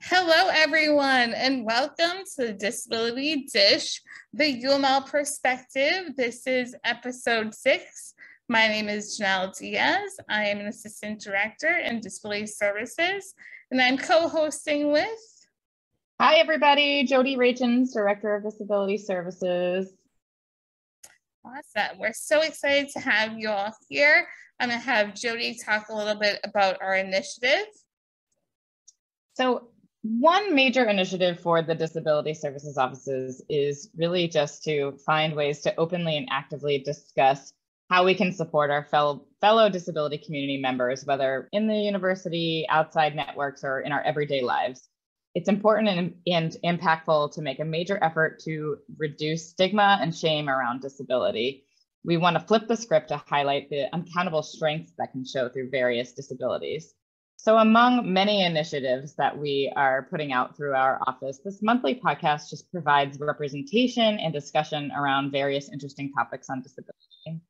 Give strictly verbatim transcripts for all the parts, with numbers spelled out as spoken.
Hello everyone and welcome to the Disability Dish, the U M L perspective. This is episode six. My name is Janelle Diaz. I am an assistant director in Disability Services and I'm co-hosting with... Hi everybody, Jodi Regens, Director of Disability Services. Awesome. We're so excited to have you all here. I'm going to have Jodi talk a little bit about our initiative. So one major initiative for the Disability Services Offices is really just to find ways to openly and actively discuss how we can support our fellow, fellow disability community members, whether in the university, outside networks, or in our everyday lives. It's important and, and impactful to make a major effort to reduce stigma and shame around disability. We want to flip the script to highlight the uncountable strengths that can show through various disabilities. So among many initiatives that we are putting out through our office, this monthly podcast just provides representation and discussion around various interesting topics on disability.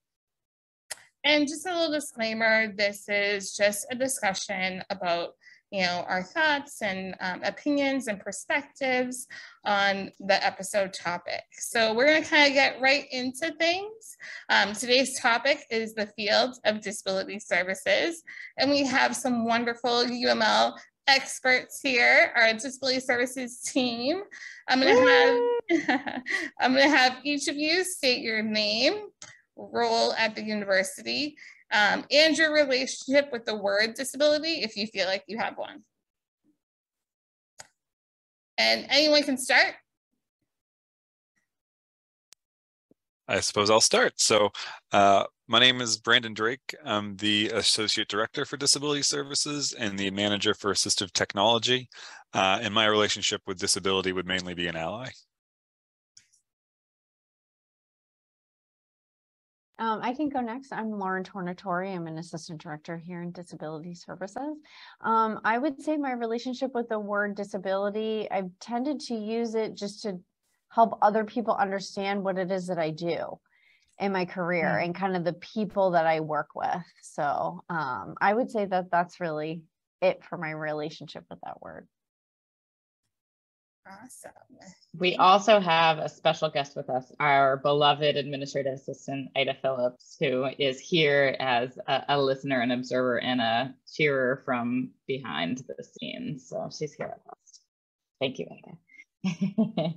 And just a little disclaimer, this is just a discussion about you know, our thoughts and um, opinions and perspectives on the episode topic. So we're going to kind of get right into things. Um, today's topic is the field of disability services, and we have some wonderful U M L experts here, our disability services team. I'm going to have I'm going to have each of you state your name, role at the university, Um, and your relationship with the word disability, if you feel like you have one. And anyone can start. I suppose I'll start. So uh, my name is Brandon Drake. I'm the Associate Director for Disability Services and the Manager for Assistive Technology. Uh, and my relationship with disability would mainly be an ally. Um, I can go next. I'm Lauren Tornatore. I'm an assistant director here in Disability Services. Um, I would say my relationship with the word disability, I've tended to use it just to help other people understand what it is that I do in my career mm-hmm. and kind of the people that I work with. So um, I would say that that's really it for my relationship with that word. Awesome. We also have a special guest with us, our beloved administrative assistant, Aida Phillips, who is here as a, a listener, an observer, and a cheerer from behind the scenes. So she's here with us. Thank you, Aida.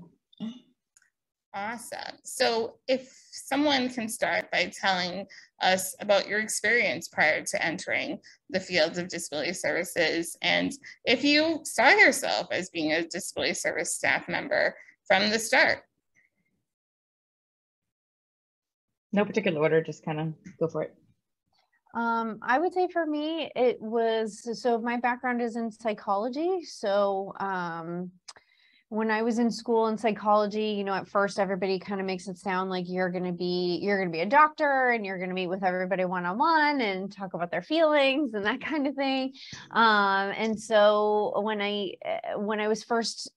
Awesome. So if someone can start by telling us about your experience prior to entering the field of disability services, and if you saw yourself as being a disability service staff member from the start. No particular order, just kind of go for it. Um, I would say for me, it was, so my background is in psychology. So, um, when I was in school in psychology, you know, at first everybody kind of makes it sound like you're going to be, you're going to be a doctor and you're going to meet with everybody one-on-one and talk about their feelings and that kind of thing. Um, and so when I, when I was first,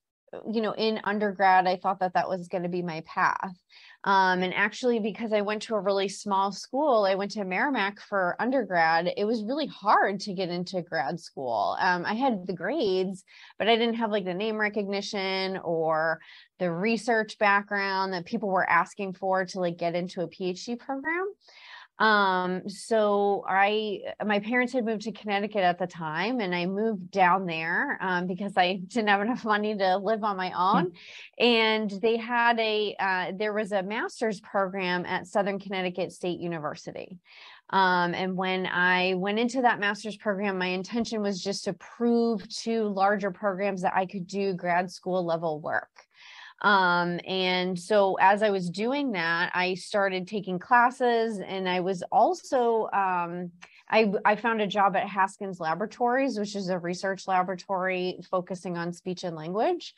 you know, in undergrad, I thought that that was going to be my path. Um, and actually, because I went to a really small school, I went to Merrimack for undergrad. It was really hard to get into grad school. Um, I had the grades, but I didn't have like the name recognition or the research background that people were asking for to like get into a PhD program. Um, so I, my parents had moved to Connecticut at the time and I moved down there, um, because I didn't have enough money to live on my own. And they had a, uh, there was a master's program at Southern Connecticut State University. Um, and when I went into that master's program, my intention was just to prove to larger programs that I could do grad school level work. Um, and so as I was doing that, I started taking classes and I was also, um, I, I found a job at Haskins Laboratories, which is a research laboratory focusing on speech and language.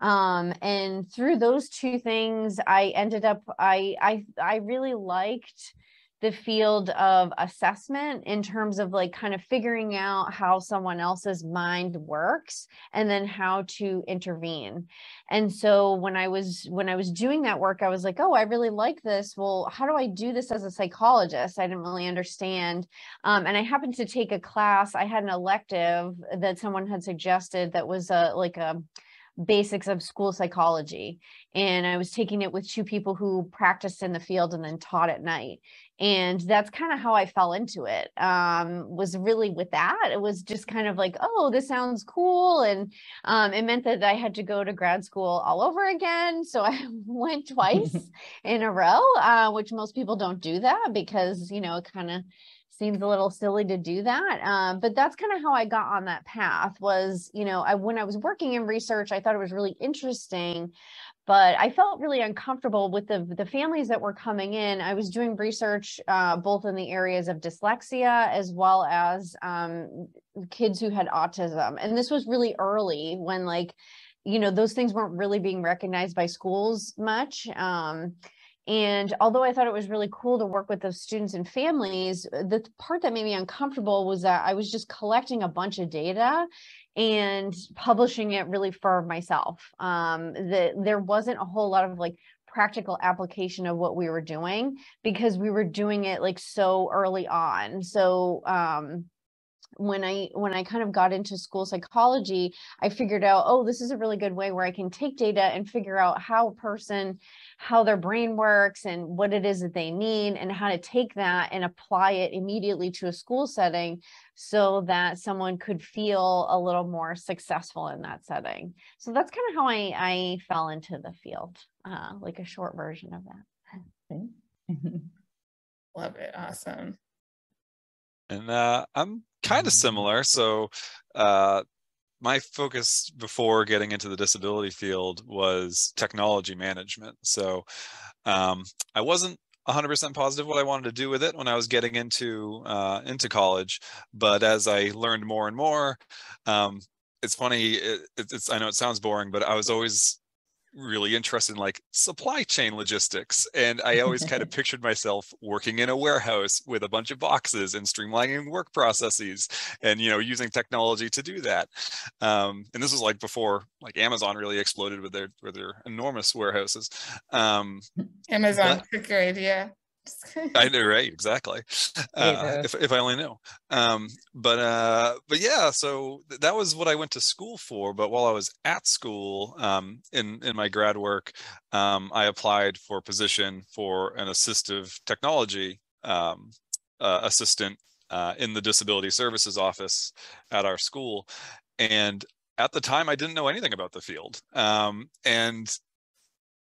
Um, and through those two things, I ended up, I, I, I really liked the field of assessment in terms of like kind of figuring out how someone else's mind works and then how to intervene. And so when I was, when I was doing that work, I was like, oh, I really like this. Well, how do I do this as a psychologist? I didn't really understand. Um, and I happened to take a class. I had an elective that someone had suggested that was a, like a basics of school psychology. And I was taking it with two people who practiced in the field and then taught at night. And that's kind of how I fell into it, um, was really with that. It was just kind of like, oh, this sounds cool. And um, it meant that I had to go to grad school all over again. So I went twice in a row, uh, which most people don't do that because, you know, it kind of seems a little silly to do that. Um, but that's kind of how I got on that path was, you know, I, when I was working in research, I thought it was really interesting, but I felt really uncomfortable with the, the families that were coming in. I was doing research uh, both in the areas of dyslexia as well as um, kids who had autism. And this was really early when, like, you know, those things weren't really being recognized by schools much. Um, And although I thought it was really cool to work with those students and families, the part that made me uncomfortable was that I was just collecting a bunch of data and publishing it really for myself. Um, the, there wasn't a whole lot of like practical application of what we were doing because we were doing it like so early on. So, um, when I, when I kind of got into school psychology, I figured out, oh, this is a really good way where I can take data and figure out how a person, how their brain works and what it is that they need and how to take that and apply it immediately to a school setting so that someone could feel a little more successful in that setting. So that's kind of how I, I fell into the field, uh, like a short version of that. Love it. Awesome. And uh, I'm kind of similar. So uh, my focus before getting into the disability field was technology management. So um, I wasn't one hundred percent positive what I wanted to do with it when I was getting into uh, into college. But as I learned more and more, um, it's funny, it, it's, I know it sounds boring, but I was always really interested in like supply chain logistics. And I always kind of pictured myself working in a warehouse with a bunch of boxes and streamlining work processes and, you know, using technology to do that. Um, and this was like before like Amazon really exploded with their, with their enormous warehouses. Um, Amazon, but, good idea. I know, right? Exactly. Uh, if, if I only knew. Um, but uh, but yeah, so th that was what I went to school for. But while I was at school, um, in in my grad work, um, I applied for a position for an assistive technology um, uh, assistant uh, in the Disability Services office at our school. And at the time, I didn't know anything about the field, um, and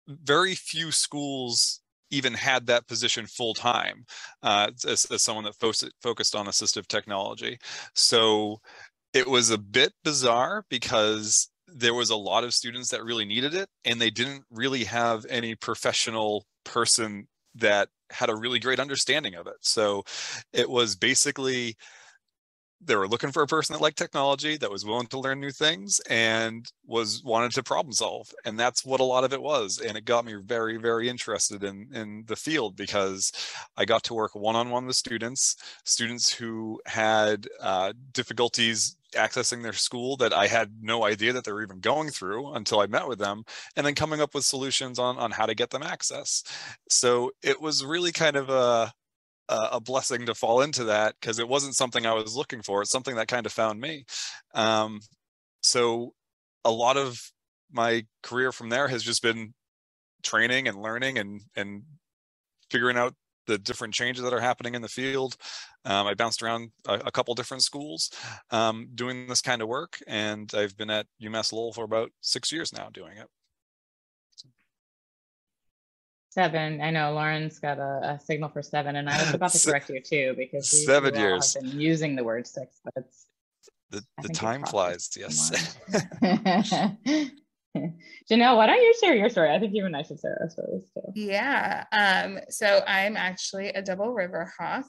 very few schools even had that position full-time uh, as, as someone that fo focused on assistive technology. So it was a bit bizarre because there was a lot of students that really needed it and they didn't really have any professional person that had a really great understanding of it. So it was basically, they were looking for a person that liked technology, that was willing to learn new things and was wanted to problem solve. And that's what a lot of it was. And it got me very, very interested in, in the field because I got to work one-on-one with students, students who had uh, difficulties accessing their school that I had no idea that they were even going through until I met with them, and then coming up with solutions on, on how to get them access. So it was really kind of a a blessing to fall into that because it wasn't something I was looking for. It's something that kind of found me. Um, so a lot of my career from there has just been training and learning and, and figuring out the different changes that are happening in the field. Um, I bounced around a, a couple different schools um, doing this kind of work, and I've been at UMass Lowell for about six years now doing it. Seven. I know Lauren's got a, a signal for seven, and I was about to correct you too because we, seven we years have been using the word six, but it's, the the time flies. Yes. Janelle, why don't you share your story? I think you and I should share our stories too. Yeah. Um. So I'm actually a double river hawk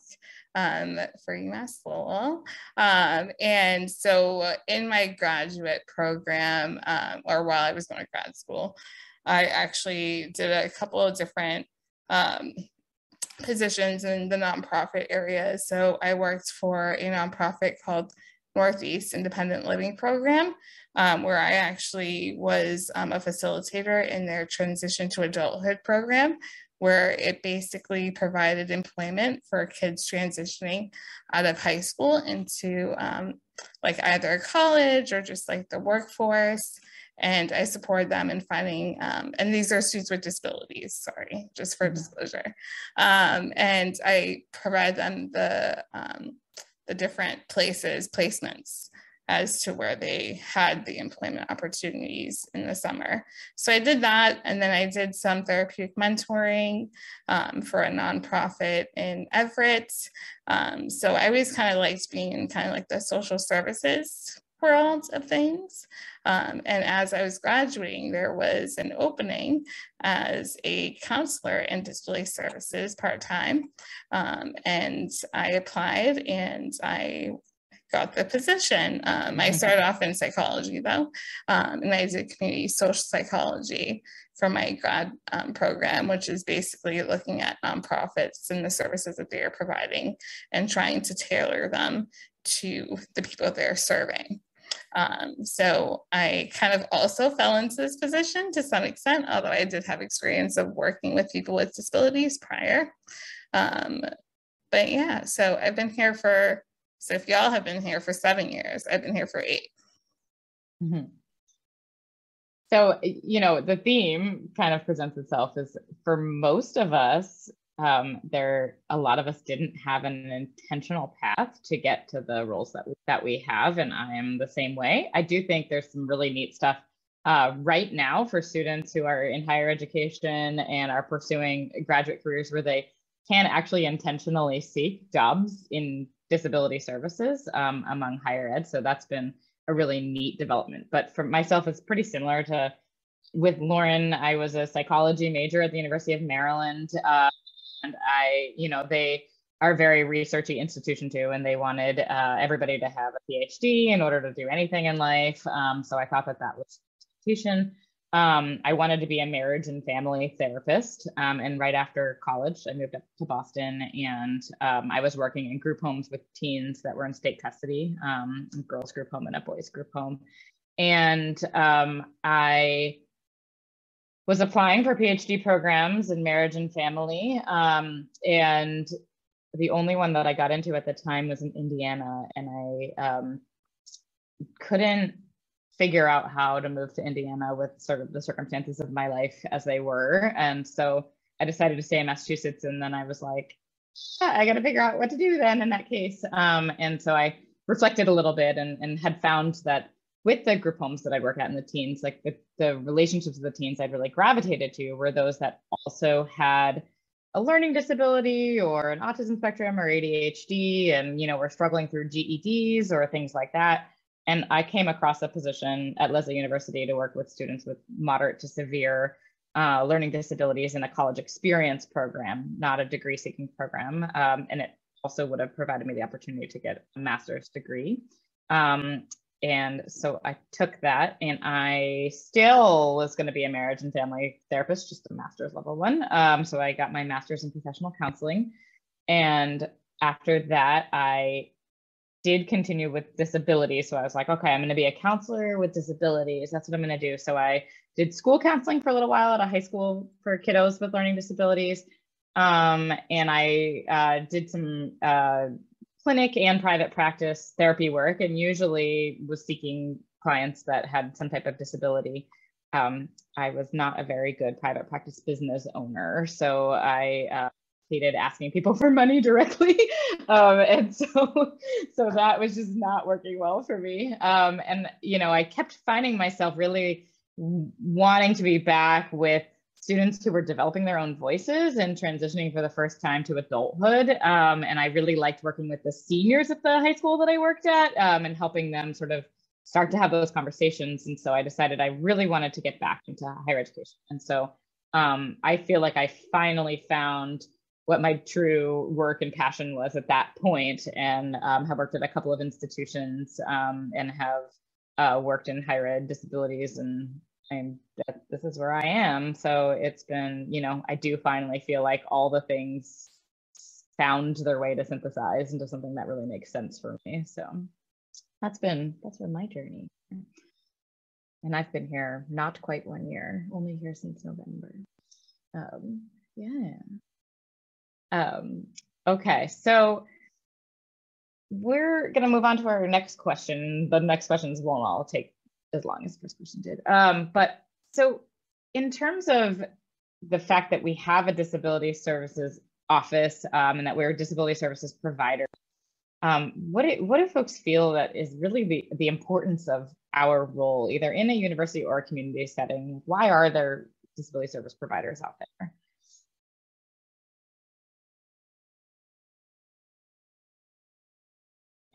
um, for UMass Lowell, um, and so in my graduate program, um, or while I was going to grad school, I actually did a couple of different um, positions in the nonprofit area. So I worked for a nonprofit called Northeast Independent Living Program, um, where I actually was um, a facilitator in their transition to adulthood program, where it basically provided employment for kids transitioning out of high school into um, like either college or just like the workforce. And I support them in finding, um, and these are students with disabilities, sorry, just for mm-hmm. disclosure. Um, and I provide them the, um, the different places, placements, as to where they had the employment opportunities in the summer. So I did that, and then I did some therapeutic mentoring um, for a nonprofit in Everett. Um, so I always kind of liked being in kind of like the social services world of things. Um, and as I was graduating, there was an opening as a counselor in disability services part-time. Um, and I applied and I got the position. Um, I started off in psychology though, um, and I did community social psychology for my grad um, program, which is basically looking at nonprofits and the services that they are providing and trying to tailor them to the people they're serving. Um, so I kind of also fell into this position to some extent, although I did have experience of working with people with disabilities prior. Um, but yeah, so I've been here for So if y'all have been here for seven years, I've been here for eight. Mm-hmm. So, you know, the theme kind of presents itself is for most of us, um, there, a lot of us didn't have an intentional path to get to the roles that we, that we have. And I am the same way. I do think there's some really neat stuff uh, right now for students who are in higher education and are pursuing graduate careers where they can actually intentionally seek jobs in disability services um, among higher ed. So that's been a really neat development. But for myself, it's pretty similar to with Lauren. I was a psychology major at the University of Maryland. Uh, and I, you know, they are a very researchy institution too, and they wanted uh, everybody to have a PhD in order to do anything in life. Um, so I thought that that was an institution. Um, I wanted to be a marriage and family therapist. Um, and right after college, I moved up to Boston, and um, I was working in group homes with teens that were in state custody, um, a girls group home and a boys group home. And um, I was applying for PhD programs in marriage and family. Um, and the only one that I got into at the time was in Indiana, and I um, couldn't figure out how to move to Indiana with sort of the circumstances of my life as they were. And so I decided to stay in Massachusetts. And then I was like, yeah, I got to figure out what to do then in that case. Um, and so I reflected a little bit and, and had found that with the group homes that I work at in the teens, like the, the relationships of the teens I'd really gravitated to were those that also had a learning disability or an autism spectrum or A D H D, and, you know, were struggling through G E Ds or things like that. And I came across a position at Lesley University to work with students with moderate to severe uh, learning disabilities in a college experience program, not a degree seeking program. Um, and it also would have provided me the opportunity to get a master's degree. Um, and so I took that, and I still was going to be a marriage and family therapist, just a master's level one. Um, so I got my master's in professional counseling. And after that, I did continue with disabilities. So I was like, okay, I'm going to be a counselor with disabilities. That's what I'm going to do. So I did school counseling for a little while at a high school for kiddos with learning disabilities. Um, and I uh, did some uh, clinic and private practice therapy work, and usually was seeking clients that had some type of disability. Um, I was not a very good private practice business owner. So I uh, hated asking people for money directly. Um, and so, so that was just not working well for me. Um, and, you know, I kept finding myself really wanting to be back with students who were developing their own voices and transitioning for the first time to adulthood. Um, and I really liked working with the seniors at the high school that I worked at, um, and helping them sort of start to have those conversations. And so I decided I really wanted to get back into higher education. And so um, I feel like I finally found what my true work and passion was at that point, and um, have worked at a couple of institutions, um, and have uh, worked in higher ed disabilities, and, and that, this is where I am. So it's been, you know, I do finally feel like all the things found their way to synthesize into something that really makes sense for me. So that's been, that's been my journey. And I've been here not quite one year, only here since November. Um, yeah. Um, okay, so we're gonna move on to our next question. The next questions won't all take as long as the first question did. Um, but so in terms of the fact that we have a disability services office um, and that we're a disability services provider, um, what, do, what do folks feel that is really the, the importance of our role, either in a university or a community setting? Why are there disability service providers out there?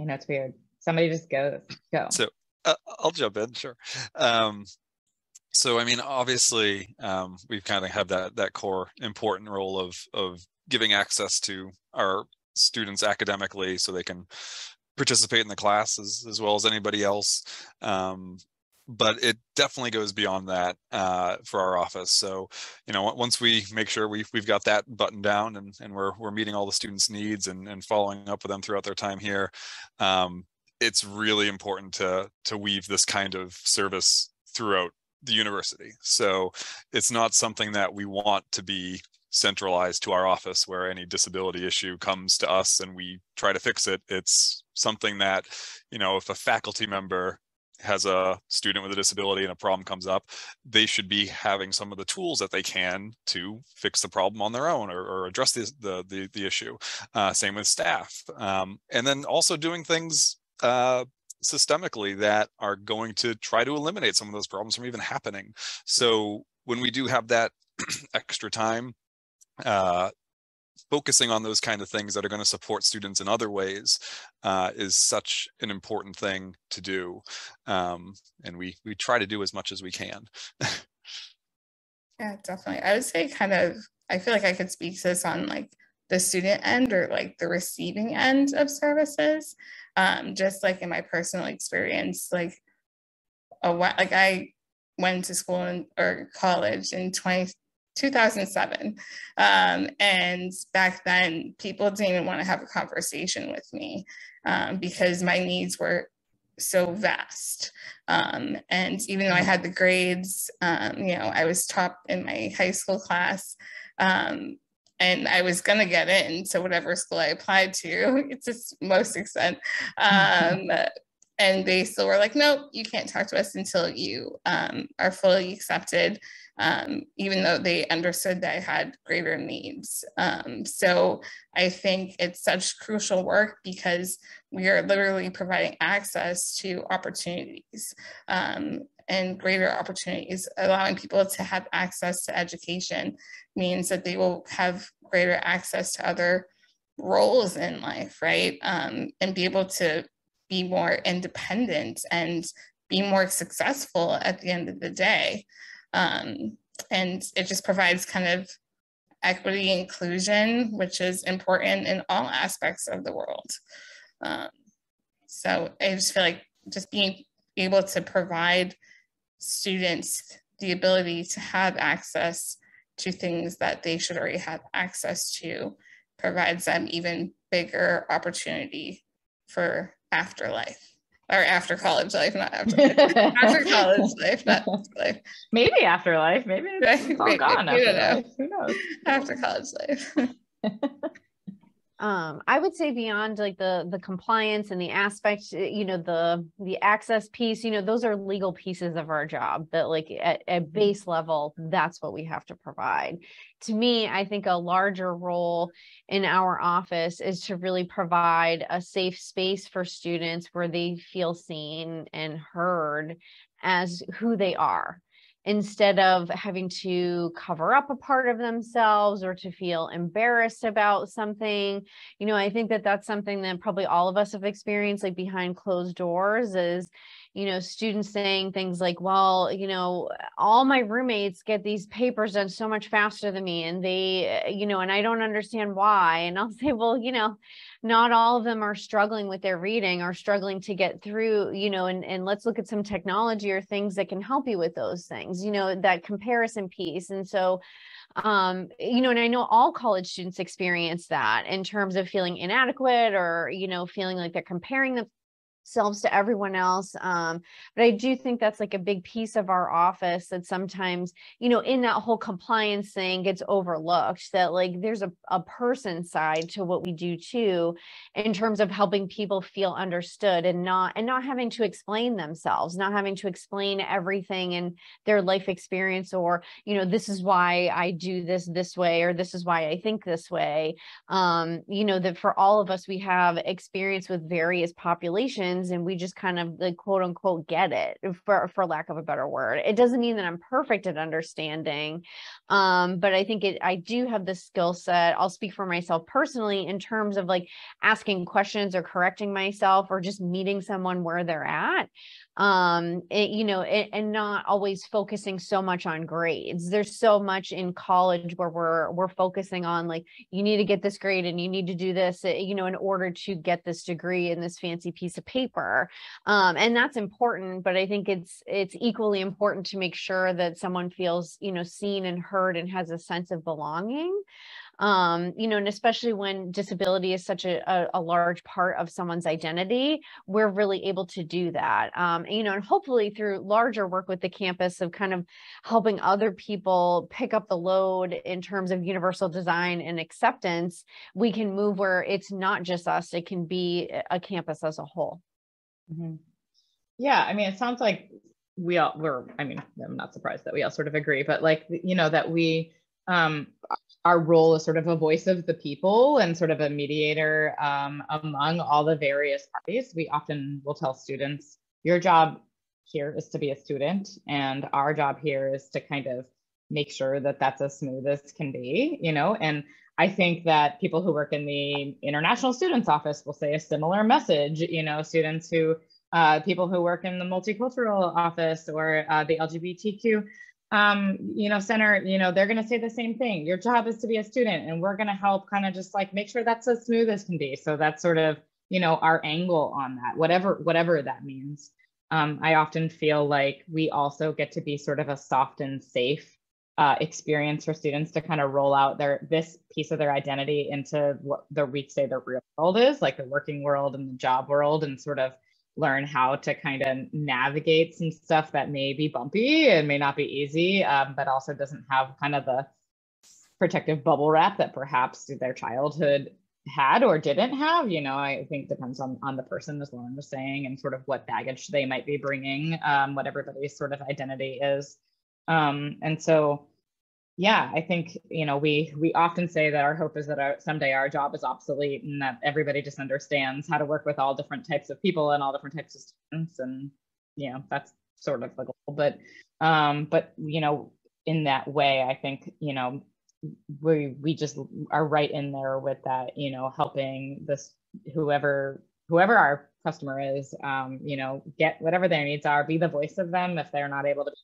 I know it's weird. Somebody just go. go. So uh, I'll jump in, sure. Um, so, I mean, obviously, um, we've kind of had that that core important role of, of giving access to our students academically so they can participate in the classes as well as anybody else. Um, but it definitely goes beyond that uh, for our office. So, you know, once we make sure we've, we've got that buttoned down and, and we're, we're meeting all the students' needs and, and following up with them throughout their time here, um, it's really important to, to weave this kind of service throughout the university. So it's not something that we want to be centralized to our office where any disability issue comes to us and we try to fix it. It's something that, you know, if a faculty member has a student with a disability and a problem comes up, they should be having some of the tools that they can to fix the problem on their own or, or address the, the, the, the issue. Uh, same with staff. Um, and then also doing things uh, systemically that are going to try to eliminate some of those problems from even happening. So when we do have that extra time, uh, focusing on those kind of things that are going to support students in other ways uh, is such an important thing to do. Um, and we, we try to do as much as we can. Yeah, definitely. I would say kind of, I feel like I could speak to this on like the student end or like the receiving end of services. Um, just like in my personal experience, like a while, like I went to school in, or college in twenty two thousand seven. Um, and back then, people didn't even want to have a conversation with me um, because my needs were so vast. Um, and even though I had the grades, um, you know, I was top in my high school class um, and I was going to get in to whatever school I applied to, to the most extent. Um, and they still were like, nope, you can't talk to us until you um, are fully accepted. Um, even though they understood that I had greater needs. Um, so I think it's such crucial work because we are literally providing access to opportunities um, and greater opportunities. Allowing people to have access to education means that they will have greater access to other roles in life, right? Um, and be able to be more independent and be more successful at the end of the day. Um, and it just provides kind of equity inclusion, which is important in all aspects of the world. Um, so I just feel like just being able to provide students the ability to have access to things that they should already have access to provides them even bigger opportunity for afterlife. Or after college life, not after after college life, not life. Maybe after life, maybe it's all gone. After life. Who knows? After college life. um, I would say beyond like the the compliance and the aspects, you know, the the access piece, you know, those are legal pieces of our job. That like at, at base level, that's what we have to provide. To me, I think a larger role in our office is to really provide a safe space for students where they feel seen and heard as who they are, instead of having to cover up a part of themselves or to feel embarrassed about something. You know, I think that that's something that probably all of us have experienced, like behind closed doors, is, you know, students saying things like, well, you know, all my roommates get these papers done so much faster than me, and they, you know, and I don't understand why. And I'll say, well, you know, not all of them are struggling with their reading or struggling to get through, you know, and, and let's look at some technology or things that can help you with those things, you know, that comparison piece. And so Um, you know, and I know all college students experience that in terms of feeling inadequate or, you know, feeling like they're comparing themselves to everyone else. Um, but I do think that's like a big piece of our office that sometimes, you know, in that whole compliance thing gets overlooked, that like there's a, a person side to what we do too, in terms of helping people feel understood and not, and not having to explain themselves, not having to explain everything in their life experience, or, you know, this is why I do this this way, or this is why I think this way. Um, you know, that for all of us, we have experience with various populations, and we just kind of like quote unquote get it, for for lack of a better word. It doesn't mean that I'm perfect at understanding, um, but I think it, I do have the skill set. I'll speak for myself personally in terms of like asking questions or correcting myself or just meeting someone where they're at. Um, it, you know, it, and not always focusing so much on grades. There's so much in college where we're, we're focusing on like, you need to get this grade and you need to do this, you know, in order to get this degree and this fancy piece of paper. Um, and that's important, but I think it's, it's equally important to make sure that someone feels, you know, seen and heard and has a sense of belonging. Um, you know, and especially when disability is such a, a, a large part of someone's identity, we're really able to do that. Um, you know, and hopefully through larger work with the campus of kind of helping other people pick up the load in terms of universal design and acceptance, we can move where it's not just us, it can be a campus as a whole. Mm-hmm. Yeah, I mean, it sounds like we all, we're, I mean, I'm not surprised that we all sort of agree, but like, you know, that we, um, our role is sort of a voice of the people and sort of a mediator um, among all the various parties. We often will tell students, your job here is to be a student, and our job here is to kind of make sure that that's as smooth as can be, you know? And I think that people who work in the International Students Office will say a similar message, you know, students who, uh, people who work in the Multicultural Office or uh, the L G B T Q Um, you know, center, you know, they're going to say the same thing. Your job is to be a student, and we're going to help kind of just like make sure that's as smooth as can be. So that's sort of, you know, our angle on that, whatever, whatever that means. Um, I often feel like we also get to be sort of a soft and safe uh, experience for students to kind of roll out their, this piece of their identity into what the, we say the real world is, like the working world and the job world, and sort of learn how to kind of navigate some stuff that may be bumpy and may not be easy, um, but also doesn't have kind of the protective bubble wrap that perhaps their childhood had or didn't have. You know, I think depends on, on the person, as Lauren was saying, and sort of what baggage they might be bringing, um, what everybody's sort of identity is. Um, and so, yeah, I think, you know, we we often say that our hope is that our, someday our job is obsolete and that everybody just understands how to work with all different types of people and all different types of students. And, you know, that's sort of the goal. But, um, but you know, in that way, I think, you know, we we just are right in there with that, you know, helping this, whoever, whoever our customer is, um, you know, get whatever their needs are, be the voice of them if they're not able to be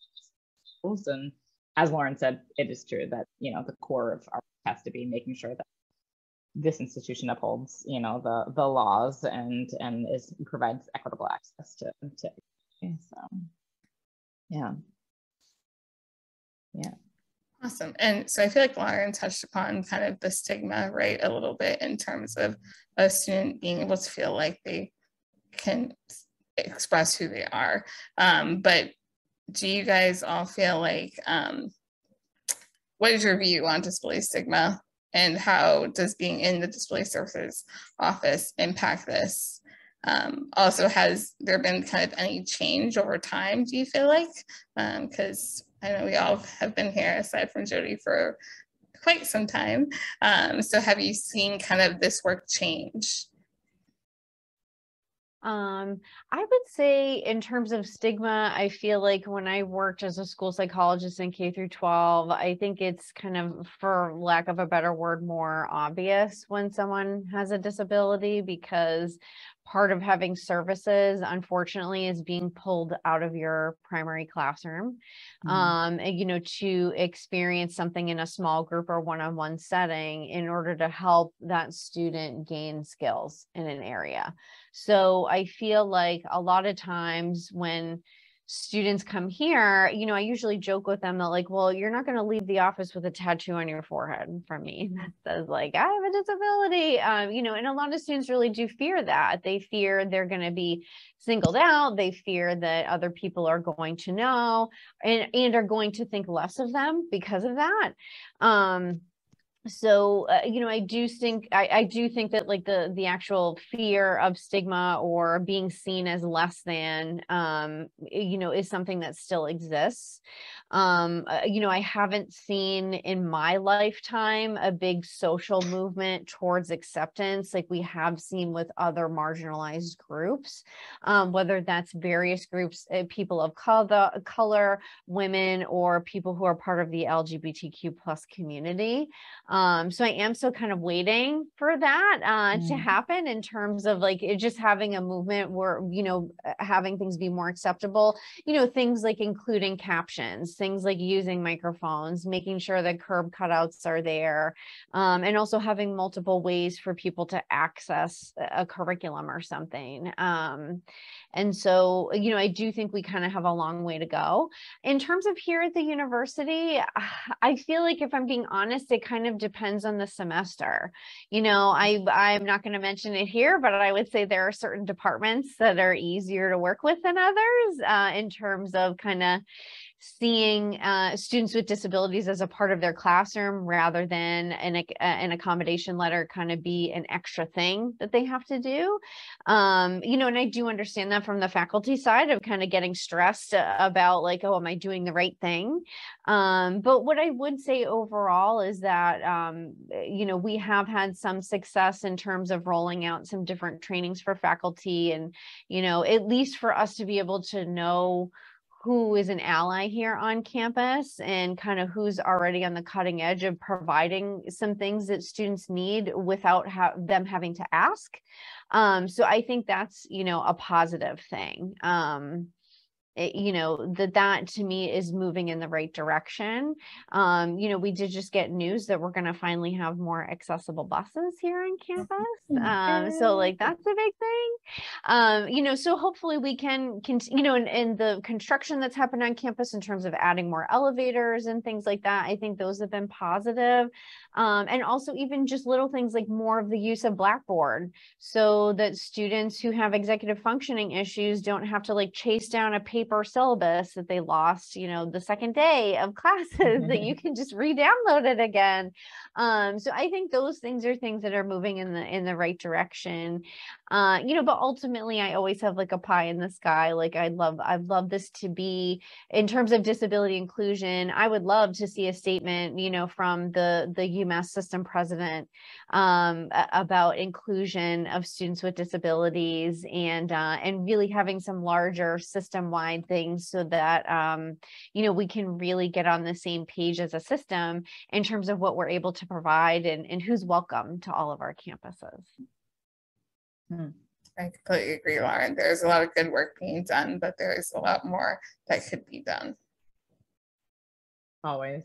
themselves. And as Lauren said, it is true that, you know, the core of our has to be making sure that this institution upholds, you know, the the laws and and is provides equitable access to to so yeah yeah awesome. And so I feel like Lauren touched upon kind of the stigma, right, a little bit in terms of a student being able to feel like they can express who they are, um, but do you guys all feel like, um, what is your view on disability stigma, and how does being in the Disability Services office impact this? Um, also, has there been kind of any change over time, do you feel like? Because um, I know we all have been here, aside from Jodi, for quite some time. Um, so have you seen kind of this work change? Um, I would say in terms of stigma, I feel like when I worked as a school psychologist in K through twelve, I think it's kind of, for lack of a better word, more obvious when someone has a disability, because part of having services, unfortunately, is being pulled out of your primary classroom, mm-hmm. um, you know, to experience something in a small group or one-on-one setting in order to help that student gain skills in an area. So I feel like a lot of times when students come here, you know, I usually joke with them that like, well, you're not going to leave the office with a tattoo on your forehead from me that says like, I have a disability, um, you know, and a lot of students really do fear that. They fear they're going to be singled out. They fear that other people are going to know and, and are going to think less of them because of that. Um, So, uh, you know, I do think, I, I do think that like the, the actual fear of stigma or being seen as less than, um, you know, is something that still exists. Um, uh, you know, I haven't seen in my lifetime a big social movement towards acceptance like we have seen with other marginalized groups, um, whether that's various groups, uh, people of color, color, women, or people who are part of the L G B T Q plus community. Um, so I am still kind of waiting for that uh, mm. to happen in terms of like it just having a movement where, you know, having things be more acceptable, you know, things like including captions, things like using microphones, making sure that curb cutouts are there, um, and also having multiple ways for people to access a curriculum or something. Um, and so, you know, I do think we kind of have a long way to go. In terms of here at the university, I feel like if I'm being honest, it kind of depends on the semester. You know, I, I'm not going to mention it here, but I would say there are certain departments that are easier to work with than others uh, in terms of kind of seeing uh, students with disabilities as a part of their classroom rather than an, an accommodation letter kind of be an extra thing that they have to do. Um, you know, and I do understand that from the faculty side of kind of getting stressed about like, oh, am I doing the right thing? Um, but what I would say overall is that, um, you know, we have had some success in terms of rolling out some different trainings for faculty and, you know, at least for us to be able to know who is an ally here on campus and kind of who's already on the cutting edge of providing some things that students need without ha- them having to ask. Um, so I think that's, you know, a positive thing. Um, It, you know, that that to me is moving in the right direction. Um, you know, we did just get news that we're going to finally have more accessible buses here on campus. Um, so like, that's a big thing. Um, you know, so hopefully we can, can you know, in, in the construction that's happened on campus in terms of adding more elevators and things like that, I think those have been positive. Um, and also even just little things like more of the use of Blackboard so that students who have executive functioning issues don't have to like chase down a paper paper syllabus that they lost, you know, the second day of classes mm-hmm. that you can just re-download it again. Um, so I think those things are things that are moving in the, in the right direction. Uh, you know, but ultimately I always have like a pie in the sky. Like I love, I'd love this to be in terms of disability inclusion. I would love to see a statement, you know, from the, the UMass system president um, about inclusion of students with disabilities and, uh, and really having some larger system-wide things so that, um, you know, we can really get on the same page as a system in terms of what we're able to provide and, and who's welcome to all of our campuses. Hmm. I completely agree, Lauren. There's a lot of good work being done, but there is a lot more that could be done. Always.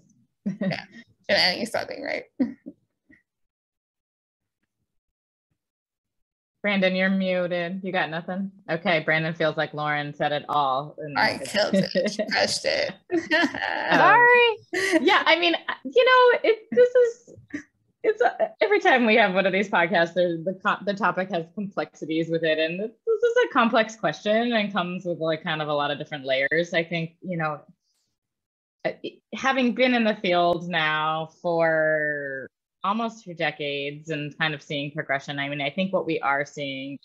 Yeah. Janelle, you saw thing, right? Brandon, you're muted. You got nothing? Okay, Brandon feels like Lauren said it all. I killed it. She crushed it. Sorry. Um, yeah, I mean, you know, it, this is, it's a, every time we have one of these podcasts, the, the topic has complexities with it. And this is a complex question and comes with like kind of a lot of different layers. I think, you know, having been in the field now for almost two decades and kind of seeing progression. I mean, I think what we are seeing,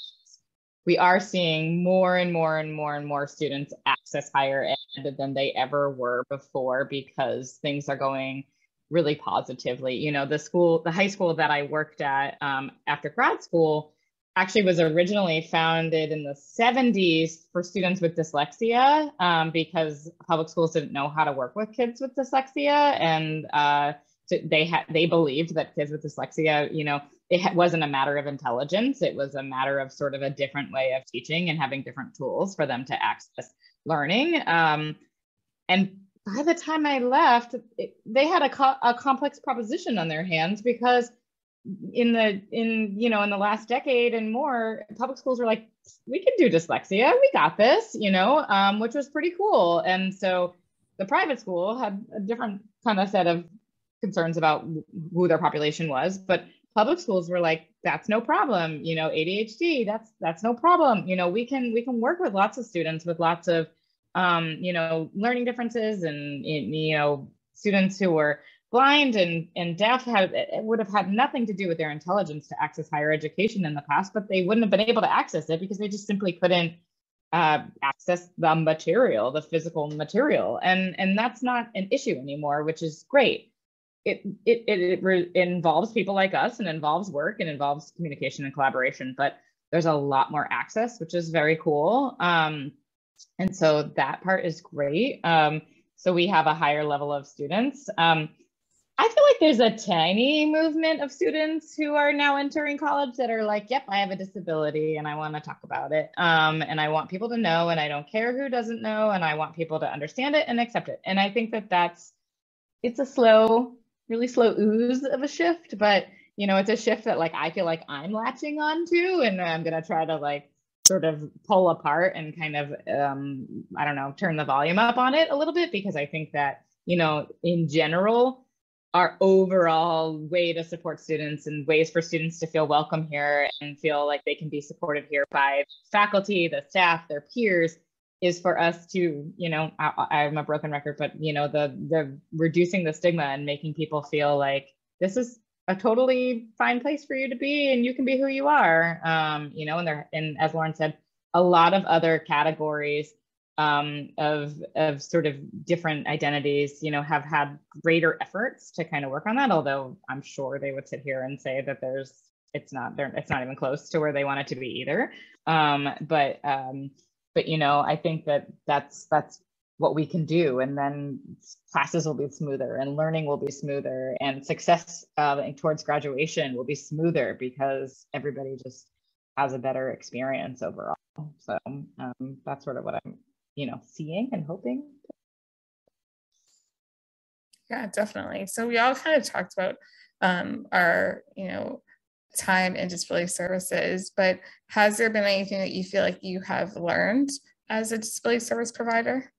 we are seeing more and more and more and more students access higher ed than they ever were before because things are going really positively. You know, the school, the high school that I worked at um, after grad school actually was originally founded in the seventies for students with dyslexia um, because public schools didn't know how to work with kids with dyslexia. And, uh, They had they believed that kids with dyslexia, you know, it wasn't a matter of intelligence. It was a matter of sort of a different way of teaching and having different tools for them to access learning. Um, and by the time I left, it, they had a, co a complex proposition on their hands because in the, in, you know, in the last decade and more, public schools were like, we can do dyslexia, we got this, you know, um, which was pretty cool. And so the private school had a different kind of set of concerns about who their population was, but public schools were like, that's no problem, you know, A D H D, that's, that's no problem. You know, we can, we can work with lots of students with lots of, um, you know, learning differences, and, you know, students who were blind and, and deaf had, it would have had nothing to do with their intelligence to access higher education in the past, but they wouldn't have been able to access it because they just simply couldn't uh, access the material, the physical material. And, and that's not an issue anymore, which is great. It, it, it, it re- involves people like us, and involves work, and involves communication and collaboration, but there's a lot more access, which is very cool. Um, and so that part is great. Um, so we have a higher level of students. Um, I feel like there's a tiny movement of students who are now entering college that are like, yep, I have a disability and I want to talk about it. Um, and I want people to know, and I don't care who doesn't know, and I want people to understand it and accept it. And I think that that's, it's a slow, really slow ooze of a shift, but you know, it's a shift that like, I feel like I'm latching onto, and I'm going to try to like sort of pull apart and kind of, um, I don't know, turn the volume up on it a little bit, because I think that, you know, in general, our overall way to support students and ways for students to feel welcome here and feel like they can be supported here by faculty, the staff, their peers, is for us to, you know, I, I'm a broken record, but you know, the the reducing the stigma and making people feel like this is a totally fine place for you to be, and you can be who you are, um, you know, and there, and as Lauren said, a lot of other categories Um, of, of sort of different identities, you know, have had greater efforts to kind of work on that. Although I'm sure they would sit here and say that there's, it's not, it's not even close to where they want it to be either. Um, but, um, but, you know, I think that that's, that's what we can do. And then classes will be smoother, and learning will be smoother, and success uh, towards graduation will be smoother, because everybody just has a better experience overall. So um, that's sort of what I'm, you know, seeing and hoping. Yeah, definitely. So we all kind of talked about um, our, you know, time in disability services, but has there been anything that you feel like you have learned as a disability service provider?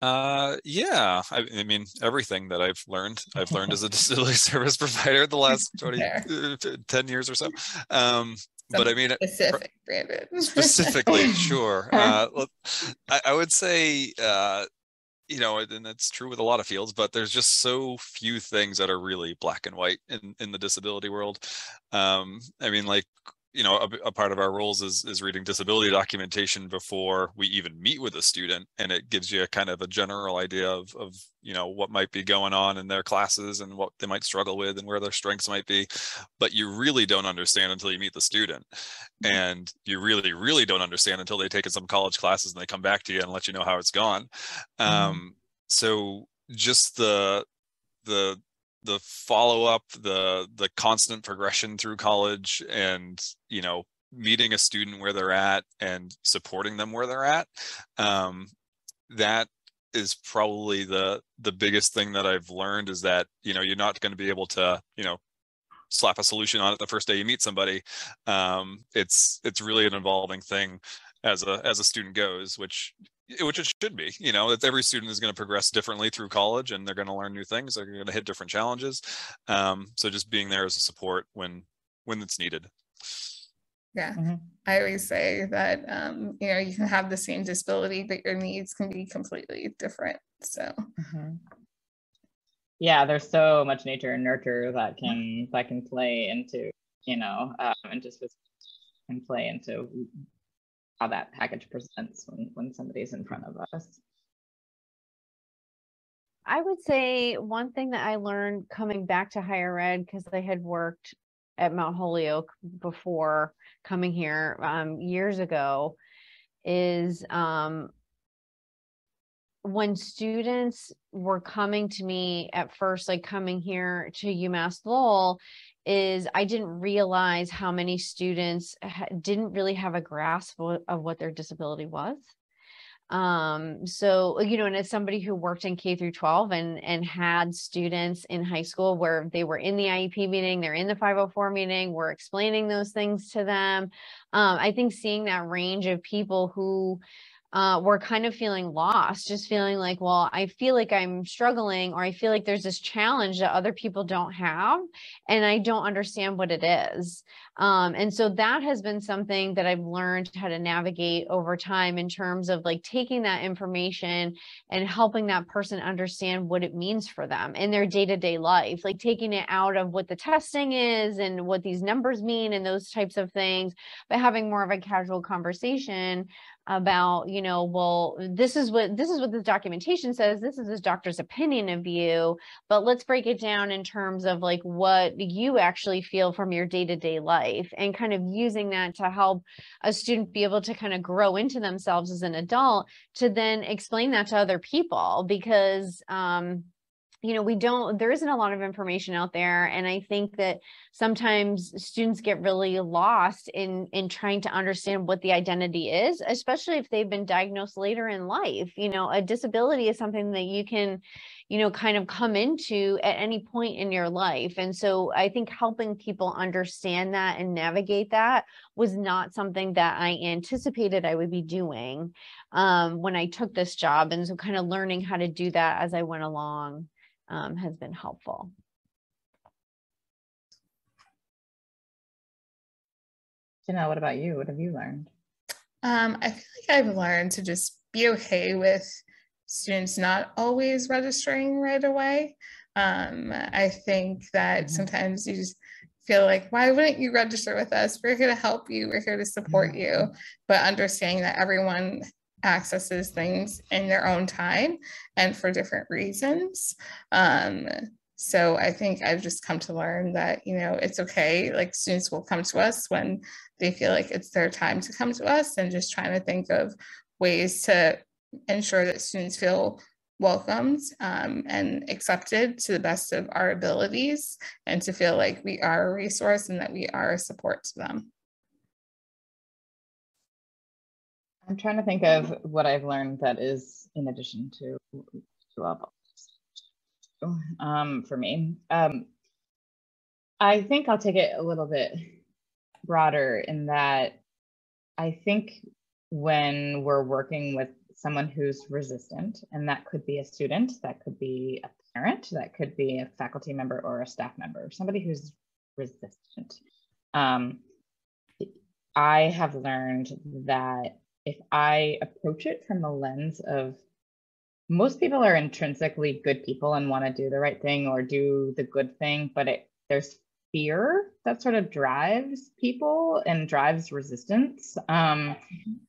Uh, yeah, I, I mean, everything that I've learned, I've learned as a disability service provider the last twenty, ten years or so. Um, Something but I mean, specific, Brandon. specifically, sure. Uh, I, I would say, uh, you know, and that's true with a lot of fields, but there's just so few things that are really black and white in, in the disability world. Um, I mean, like, you know, a, a part of our roles is, is reading disability documentation before we even meet with a student. And it gives you a kind of a general idea of, of, you know, what might be going on in their classes and what they might struggle with and where their strengths might be. But you really don't understand until you meet the student. And you really, really don't understand until they take some college classes and they come back to you and let you know how it's gone. Mm-hmm. Um, so just the, the, the follow-up, the the constant progression through college, and you know, meeting a student where they're at and supporting them where they're at, um, that is probably the the biggest thing that I've learned, is that, you know, you're not going to be able to, you know, slap a solution on it the first day you meet somebody. Um, it's it's really an evolving thing as a as a student goes, which which it should be, you know, that every student is going to progress differently through college, and they're going to learn new things. They're going to hit different challenges. Um, so just being there as a support when, when it's needed. Yeah. Mm-hmm. I always say that, um, you know, you can have the same disability, but your needs can be completely different. So. Mm-hmm. Yeah. There's so much nature and nurture that can, that can play into, you know, um, and just can play into how that package presents when, when somebody's in front of us. I would say one thing that I learned coming back to higher ed, because I had worked at Mount Holyoke before coming here um, years ago, is um, when students were coming to me at first, like coming here to UMass Lowell, is I didn't realize how many students ha- didn't really have a grasp of what their disability was. Um, so, you know, and as somebody who worked in K through twelve and, and had students in high school where they were in the I E P meeting, they're in the five oh four meeting, we're explaining those things to them. Um, I think seeing that range of people who, Uh, we're kind of feeling lost, just feeling like, well, I feel like I'm struggling, or I feel like there's this challenge that other people don't have, and I don't understand what it is. Um, and so that has been something that I've learned how to navigate over time in terms of like taking that information and helping that person understand what it means for them in their day-to-day life, like taking it out of what the testing is and what these numbers mean and those types of things, but having more of a casual conversation about, you know, well, this is what, this is what this documentation says, this is this doctor's opinion of you, but let's break it down in terms of like what you actually feel from your day-to-day life, and kind of using that to help a student be able to kind of grow into themselves as an adult to then explain that to other people, because, um, you know, we don't, there isn't a lot of information out there. And I think that sometimes students get really lost in, in trying to understand what the identity is, especially if they've been diagnosed later in life. You know, a disability is something that you can, you know, kind of come into at any point in your life. And so I think helping people understand that and navigate that was not something that I anticipated I would be doing um, when I took this job. And so kind of learning how to do that as I went along. Um, has been helpful. Janelle, what about you? What have you learned? Um, I feel like I've learned to just be okay with students not always registering right away. Um, I think that mm-hmm. sometimes you just feel like, why wouldn't you register with us? We're here to help you. We're here to support mm-hmm. you. But understanding that everyone accesses things in their own time and for different reasons. Um, so I think I've just come to learn that, you know, it's okay, like students will come to us when they feel like it's their time to come to us, and just trying to think of ways to ensure that students feel welcomed um, and accepted to the best of our abilities, and to feel like we are a resource and that we are a support to them. I'm trying to think of what I've learned that is in addition to, to um, for me. Um, I think I'll take it a little bit broader in that I think when we're working with someone who's resistant, and that could be a student, that could be a parent, that could be a faculty member or a staff member, somebody who's resistant. Um, I have learned that if I approach it from the lens of most people are intrinsically good people and want to do the right thing or do the good thing, but it, there's fear that sort of drives people and drives resistance. Um,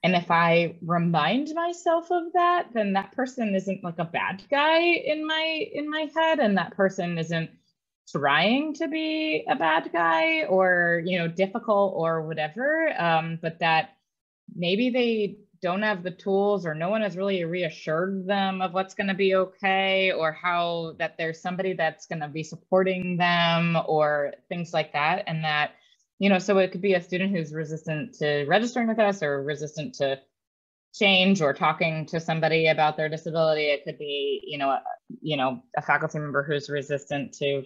and if I remind myself of that, then that person isn't like a bad guy in my, in my head, and that person isn't trying to be a bad guy or, you know, difficult or whatever, um, but that maybe they don't have the tools, or no one has really reassured them of what's going to be okay, or how that there's somebody that's going to be supporting them, or things like that. And that, you know, so it could be a student who's resistant to registering with us, or resistant to change, or talking to somebody about their disability. It could be, you know, a, you know, a faculty member who's resistant to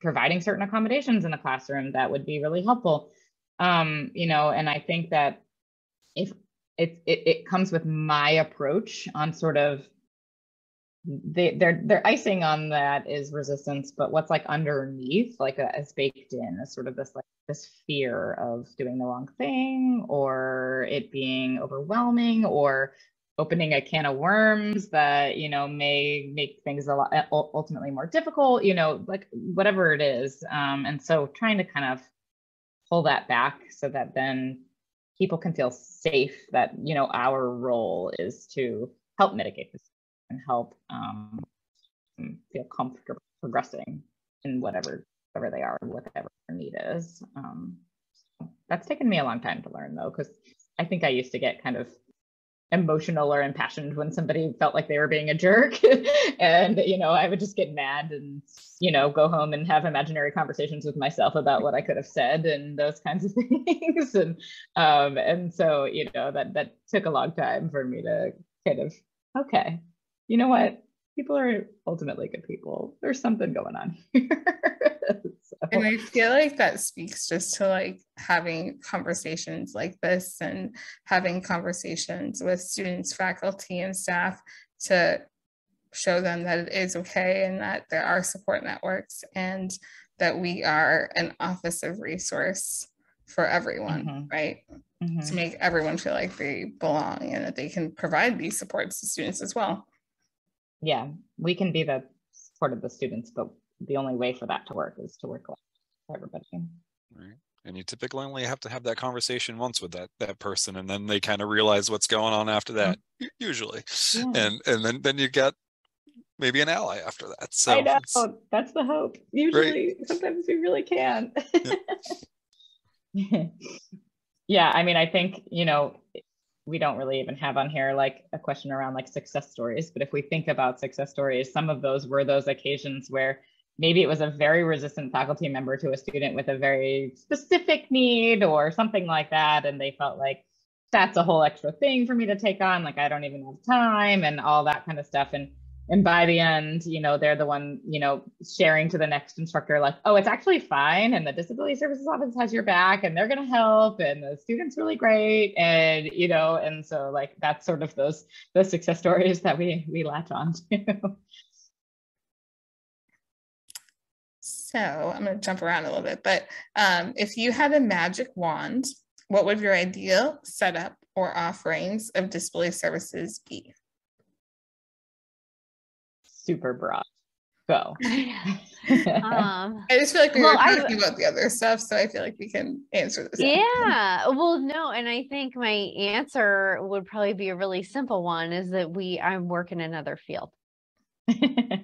providing certain accommodations in the classroom that would be really helpful. Um, you know, and I think that If it, it it comes with my approach on sort of they they're they're icing on that is resistance, but what's like underneath, like a, as baked in, is sort of this like this fear of doing the wrong thing, or it being overwhelming, or opening a can of worms that, you know, may make things a lot ultimately more difficult, you know, like whatever it is. Um, and so trying to kind of pull that back so that then people can feel safe that, you know, our role is to help mitigate this and help um, feel comfortable progressing in whatever, whatever they are, whatever their need is. Um, so that's taken me a long time to learn, though, because I think I used to get kind of emotional or impassioned when somebody felt like they were being a jerk. And, you know, I would just get mad and, you know, go home and have imaginary conversations with myself about what I could have said and those kinds of things. And, um, and so, you know, that, that took a long time for me to kind of, okay, you know what? People are ultimately good people. There's something going on here. So. And I feel like that speaks just to like having conversations like this and having conversations with students, faculty, and staff to show them that it is okay and that there are support networks and that we are an office of resource for everyone, mm-hmm. right? Mm-hmm. To make everyone feel like they belong and that they can provide these supports to students as well. Yeah, we can be the support of the students, but the only way for that to work is to work with everybody. Right. And you typically only have to have that conversation once with that that person, and then they kind of realize what's going on after that, usually. Yeah. And and then, then you get maybe an ally after that. So I know, that's the hope. Usually, right. Sometimes we really can. Yeah. Yeah, I mean, I think, you know, we don't really even have on here like a question around like success stories. But if we think about success stories, some of those were those occasions where maybe it was a very resistant faculty member to a student with a very specific need or something like that. And they felt like that's a whole extra thing for me to take on. Like, I don't even have time and all that kind of stuff. And and by the end, you know, they're the one, you know, sharing to the next instructor, like, oh, it's actually fine. And the Disability Services Office has your back and they're going to help. And the student's really great. And, you know, and so like, that's sort of those, those success stories that we, we latch on to. So I'm going to jump around a little bit, but um, if you had a magic wand, what would your ideal setup or offerings of disability services be? Super broad. Go. um, I just feel like we well, were talking I, about the other stuff, so I feel like we can answer this. Yeah. One. Well, no, and I think my answer would probably be a really simple one: is that we, I work in another field.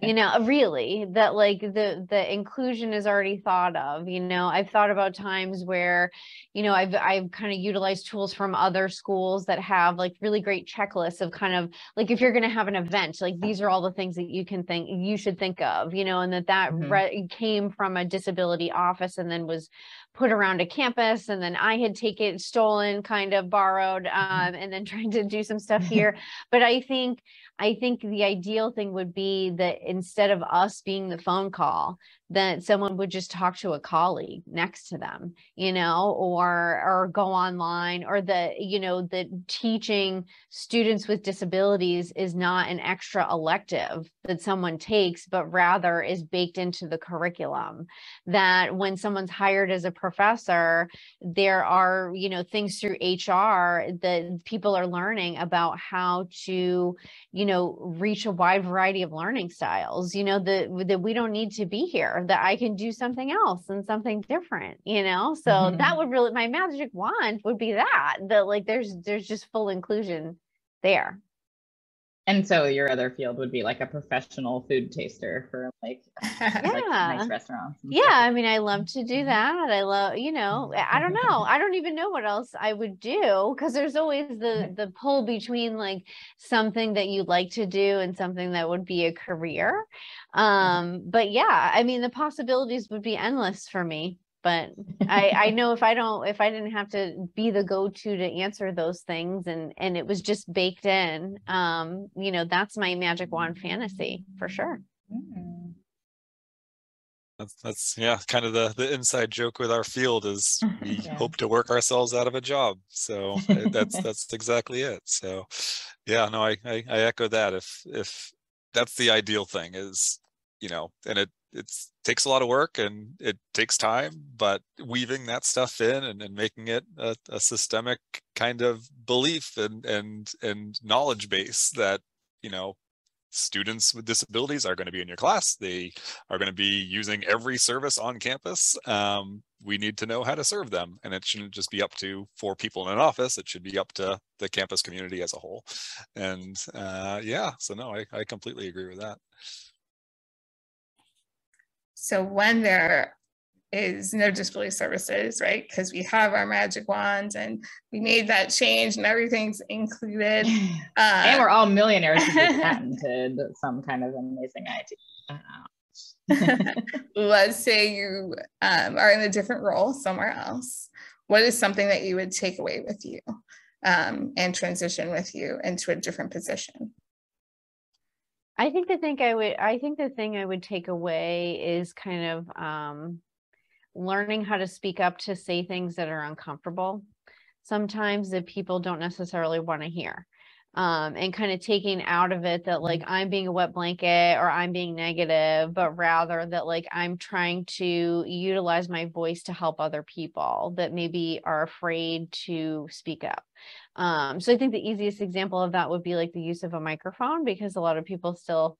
You know, really, that like the the inclusion is already thought of. You know, I've thought about times where, you know, I've I've kind of utilized tools from other schools that have like really great checklists of kind of like, if you're going to have an event, like these are all the things that you can think you should think of, you know, and that that mm-hmm. re- came from a disability office and then was put around a campus, and then I had taken, stolen, kind of borrowed, um, and then trying to do some stuff here. But I think, I think the ideal thing would be that instead of us being the phone call, that someone would just talk to a colleague next to them, you know, or or go online, or that, you know, that teaching students with disabilities is not an extra elective that someone takes, but rather is baked into the curriculum. That when someone's hired as a professor, there are, you know, things through H R that people are learning about how to, you know, reach a wide variety of learning styles, you know, that, that we don't need to be here, that I can do something else and something different, you know? So mm-hmm. that would really, my magic wand would be that, that like, there's, there's just full inclusion there. And so your other field would be like a professional food taster for like, yeah. like nice restaurants. Yeah. Stuff. I mean, I love to do that. I love, you know, I don't know. I don't even know what else I would do, because there's always the the pull between like something that you like to do and something that would be a career. Um, but yeah, I mean, the possibilities would be endless for me. But I, I know if I don't, if I didn't have to be the go-to to answer those things, and and it was just baked in, um, you know, that's my magic wand fantasy for sure. That's, that's yeah, kind of the, the inside joke with our field is we yeah. hope to work ourselves out of a job. So that's that's exactly it. So yeah, no, I, I I echo that. If if that's the ideal thing is, you know, and it. It takes a lot of work and it takes time, but weaving that stuff in and, and making it a, a systemic kind of belief and, and, and knowledge base that, you know, students with disabilities are going to be in your class. They are going to be using every service on campus. Um, we need to know how to serve them. And it shouldn't just be up to four people in an office. It should be up to the campus community as a whole. And uh, yeah, so no, I, I completely agree with that. So when there is no disability services, right? Because we have our magic wands and we made that change and everything's included. Uh, and we're all millionaires who patented some kind of amazing idea. Let's say you um, are in a different role somewhere else. What is something that you would take away with you um, and transition with you into a different position? I think the thing I would, I think the thing I would take away is kind of um, learning how to speak up to say things that are uncomfortable sometimes that people don't necessarily want to hear. Um, and kind of taking out of it that like I'm being a wet blanket or I'm being negative, but rather that like I'm trying to utilize my voice to help other people that maybe are afraid to speak up. Um, so I think the easiest example of that would be like the use of a microphone, because a lot of people still,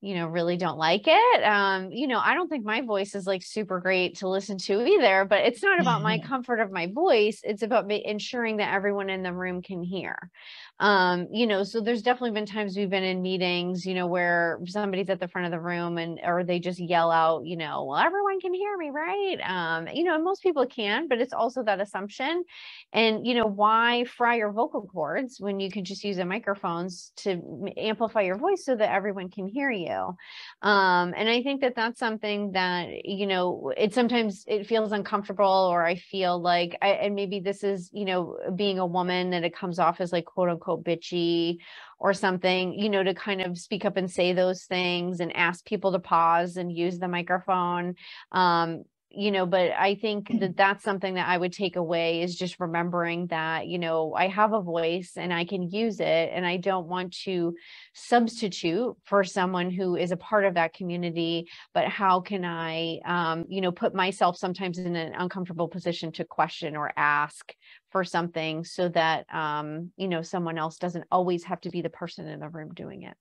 you know, really don't like it. Um, you know, I don't think my voice is like super great to listen to either, but it's not about my comfort of my voice. It's about ensuring that everyone in the room can hear. Um, you know, so there's definitely been times we've been in meetings, you know, where somebody's at the front of the room and, or they just yell out, you know, well, everyone can hear me, right? Um, you know, and most people can, but it's also that assumption. And, you know, why fry your vocal cords when you can just use a microphone to amplify your voice so that everyone can hear you? Um, and I think that that's something that, you know, it sometimes it feels uncomfortable, or I feel like, I, and maybe this is, you know, being a woman, that it comes off as like, quote unquote, bitchy or something, you know, to kind of speak up and say those things and ask people to pause and use the microphone. Um, you know, but I think that that's something that I would take away, is just remembering that, you know, I have a voice and I can use it, and I don't want to substitute for someone who is a part of that community, but how can I, um, you know, put myself sometimes in an uncomfortable position to question or ask for something so that, um, you know, someone else doesn't always have to be the person in the room doing it.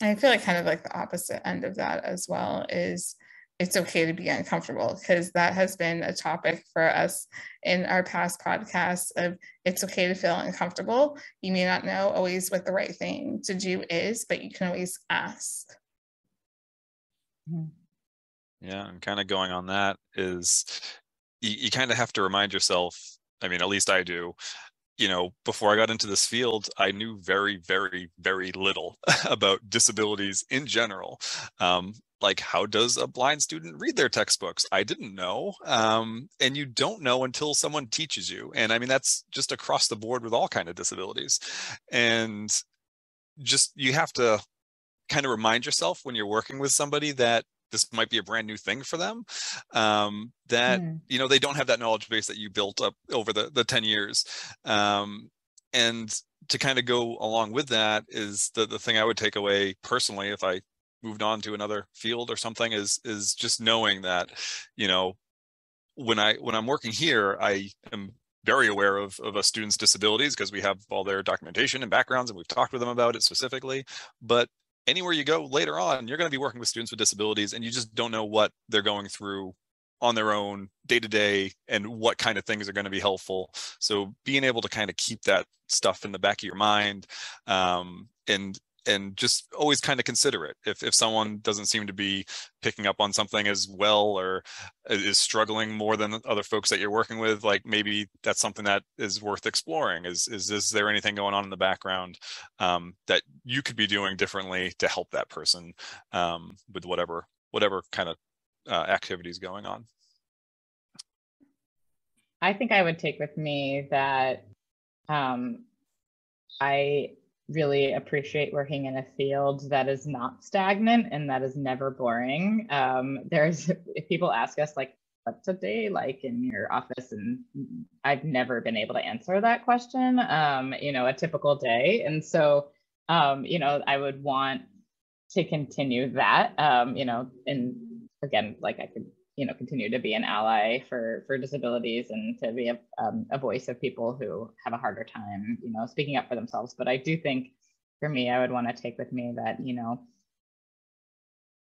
I feel like kind of like the opposite end of that as well is it's okay to be uncomfortable, because that has been a topic for us in our past podcasts of it's okay to feel uncomfortable. You may not know always what the right thing to do is, but you can always ask. Yeah, and kind of going on that is you, you kind of have to remind yourself, I mean, at least I do, you know, before I got into this field, I knew very, very, very little about disabilities in general. Um, like, how does a blind student read their textbooks? I didn't know. Um, and you don't know until someone teaches you. And I mean, that's just across the board with all kinds of disabilities. And just, you have to kind of remind yourself when you're working with somebody that this might be a brand new thing for them, um, that, mm. you know, they don't have that knowledge base that you built up over the, the ten years. Um, and to kind of go along with that is the, the thing I would take away personally, if I moved on to another field or something, is, is just knowing that, you know, when I, when I'm working here, I am very aware of, of a student's disabilities, because we have all their documentation and backgrounds, and we've talked with them about it specifically, but anywhere you go later on, you're going to be working with students with disabilities, and you just don't know what they're going through on their own day to day and what kind of things are going to be helpful. So being able to kind of keep that stuff in the back of your mind, um, and and just always kind of consider it. If, if someone doesn't seem to be picking up on something as well, or is struggling more than other folks that you're working with, like maybe that's something that is worth exploring. Is, is, is there anything going on in the background um, that you could be doing differently to help that person um, with whatever, whatever kind of uh, activities going on? I think I would take with me that um, I, really appreciate working in a field that is not stagnant and that is never boring. Um, there's, if people ask us like, what's a day like in your office? And I've never been able to answer that question, um, you know, a typical day. And so, um, you know, I would want to continue that, um, you know, and again, like I could, you know, continue to be an ally for, for disabilities and to be a, um, a voice of people who have a harder time, you know, speaking up for themselves. But I do think for me, I would want to take with me that, you know,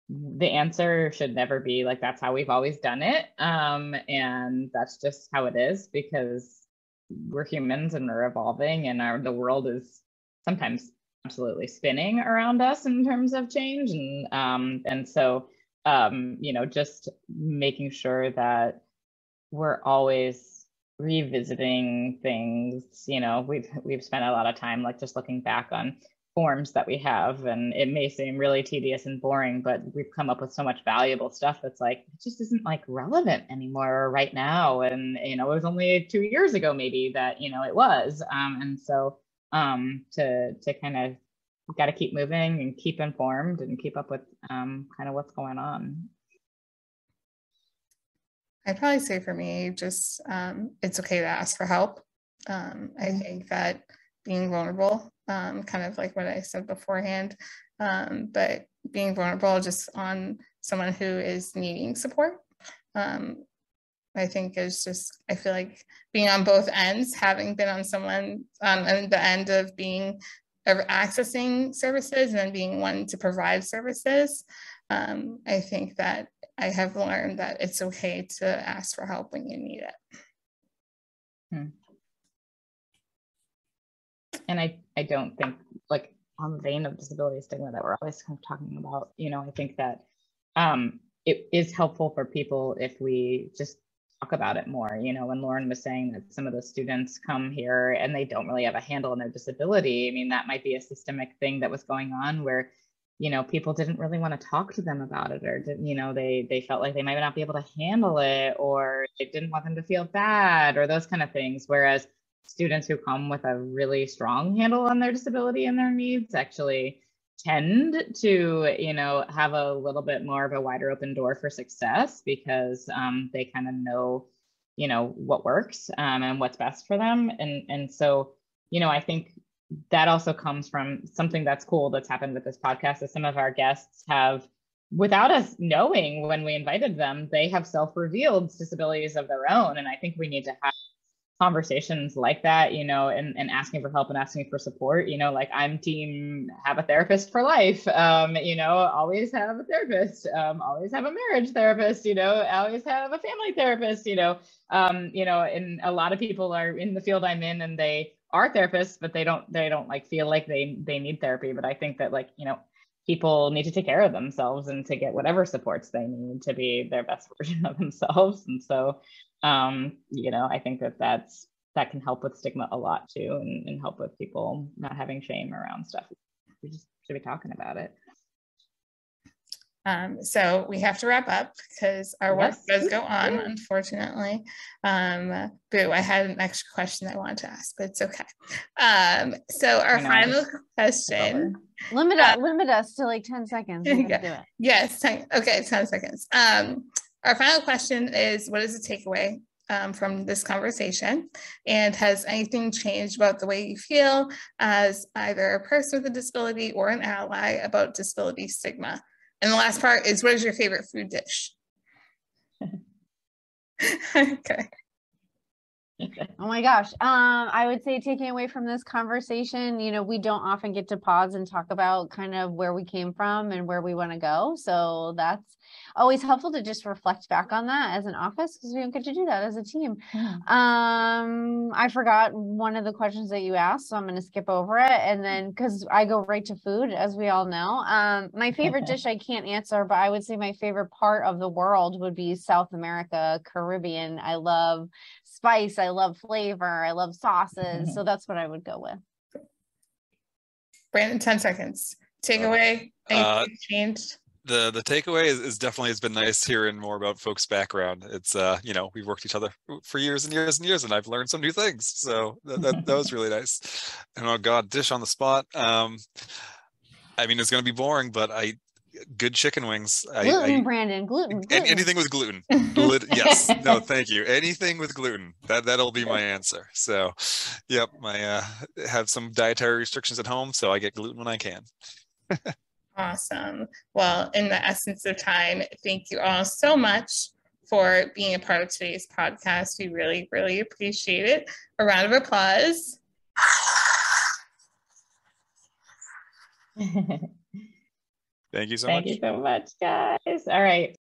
the answer should never be like, that's how we've always done it. Um, and that's just how it is, because we're humans and we're evolving, and our, the world is sometimes absolutely spinning around us in terms of change. And, um, and so Um, you know, just making sure that we're always revisiting things. You know, we've we've spent a lot of time like just looking back on forms that we have, and it may seem really tedious and boring, but we've come up with so much valuable stuff that's like, it just isn't like relevant anymore right now. And, you know, it was only two years ago, maybe, that, you know, it was. Um, and so um, to, to kind of, we've got to keep moving and keep informed and keep up with um, kind of what's going on. I'd probably say for me, just um, it's okay to ask for help. Um, I think that being vulnerable, um, kind of like what I said beforehand, um, but being vulnerable just on someone who is needing support, um, I think is just, I feel like being on both ends, having been on someone um, on the end of being of accessing services and then being one to provide services. Um, I think that I have learned that it's okay to ask for help when you need it. Hmm. And I, I don't think, like, on the vein of disability stigma that we're always kind of talking about, you know, I think that um, it is helpful for people if we just talk about it more. You know, when Lauren was saying that some of the students come here and they don't really have a handle on their disability, I mean, that might be a systemic thing that was going on where, you know, people didn't really want to talk to them about it, or didn't, you know, they they felt like they might not be able to handle it, or they didn't want them to feel bad, or those kind of things. Whereas students who come with a really strong handle on their disability and their needs actually tend to, you know, have a little bit more of a wider open door for success, because um, they kind of know, you know, what works um, and what's best for them. And, and so, you know, I think that also comes from something that's cool that's happened with this podcast, is some of our guests have, without us knowing when we invited them, they have self-revealed disabilities of their own. And I think we need to have conversations like that, you know, and, and asking for help and asking for support, you know, like, I'm team have a therapist for life, um, you know, always have a therapist, um, always have a marriage therapist, you know, always have a family therapist, you know, um, you know, and a lot of people are in the field I'm in, and they are therapists, but they don't, they don't like feel like they, they need therapy. But I think that, like, you know, people need to take care of themselves and to get whatever supports they need to be their best version of themselves. And so, um, you know, I think that that's, that can help with stigma a lot too, and, and help with people not having shame around stuff. We just should be talking about it. Um, so we have to wrap up because our work yes. does go on, unfortunately. Um, boo, I had an extra question I wanted to ask, but it's okay. Um, so our final question. Limit, uh, limit us to like ten seconds. Yeah. Do it. Yes, okay, ten seconds. Um, our final question is, what is the takeaway um, from this conversation? And has anything changed about the way you feel as either a person with a disability or an ally about disability stigma? And the last part is, what is your favorite food dish? Okay. Oh my gosh. Um, I would say, taking away from this conversation, you know, we don't often get to pause and talk about kind of where we came from and where we want to go. So that's always helpful to just reflect back on that as an office, because we don't get to do that as a team. Um, I forgot one of the questions that you asked, so I'm going to skip over it. And then, because I go right to food, as we all know, um, my favorite dish I can't answer, but I would say my favorite part of the world would be South America, Caribbean. I love spice. I love flavor. I love sauces. Mm-hmm. So that's what I would go with. Brandon, ten seconds. Takeaway, uh, anything changed? The, the takeaway is, is definitely, it's been nice hearing more about folks' background. It's, uh, you know, we've worked each other for years and years and years, and I've learned some new things. So that, that, that was really nice. And oh God, dish on the spot. Um, I mean, it's going to be boring, but I, good chicken wings. Gluten, I, I, Brandon, gluten, gluten. Anything with gluten. Yes, no, thank you. Anything with gluten. That, that'll be my answer. So, yep, I uh, have some dietary restrictions at home, so I get gluten when I can. Awesome. Well, in the essence of time, thank you all so much for being a part of today's podcast. We really, really appreciate it. A round of applause. Thank you so much. Thank you so much, guys. All right.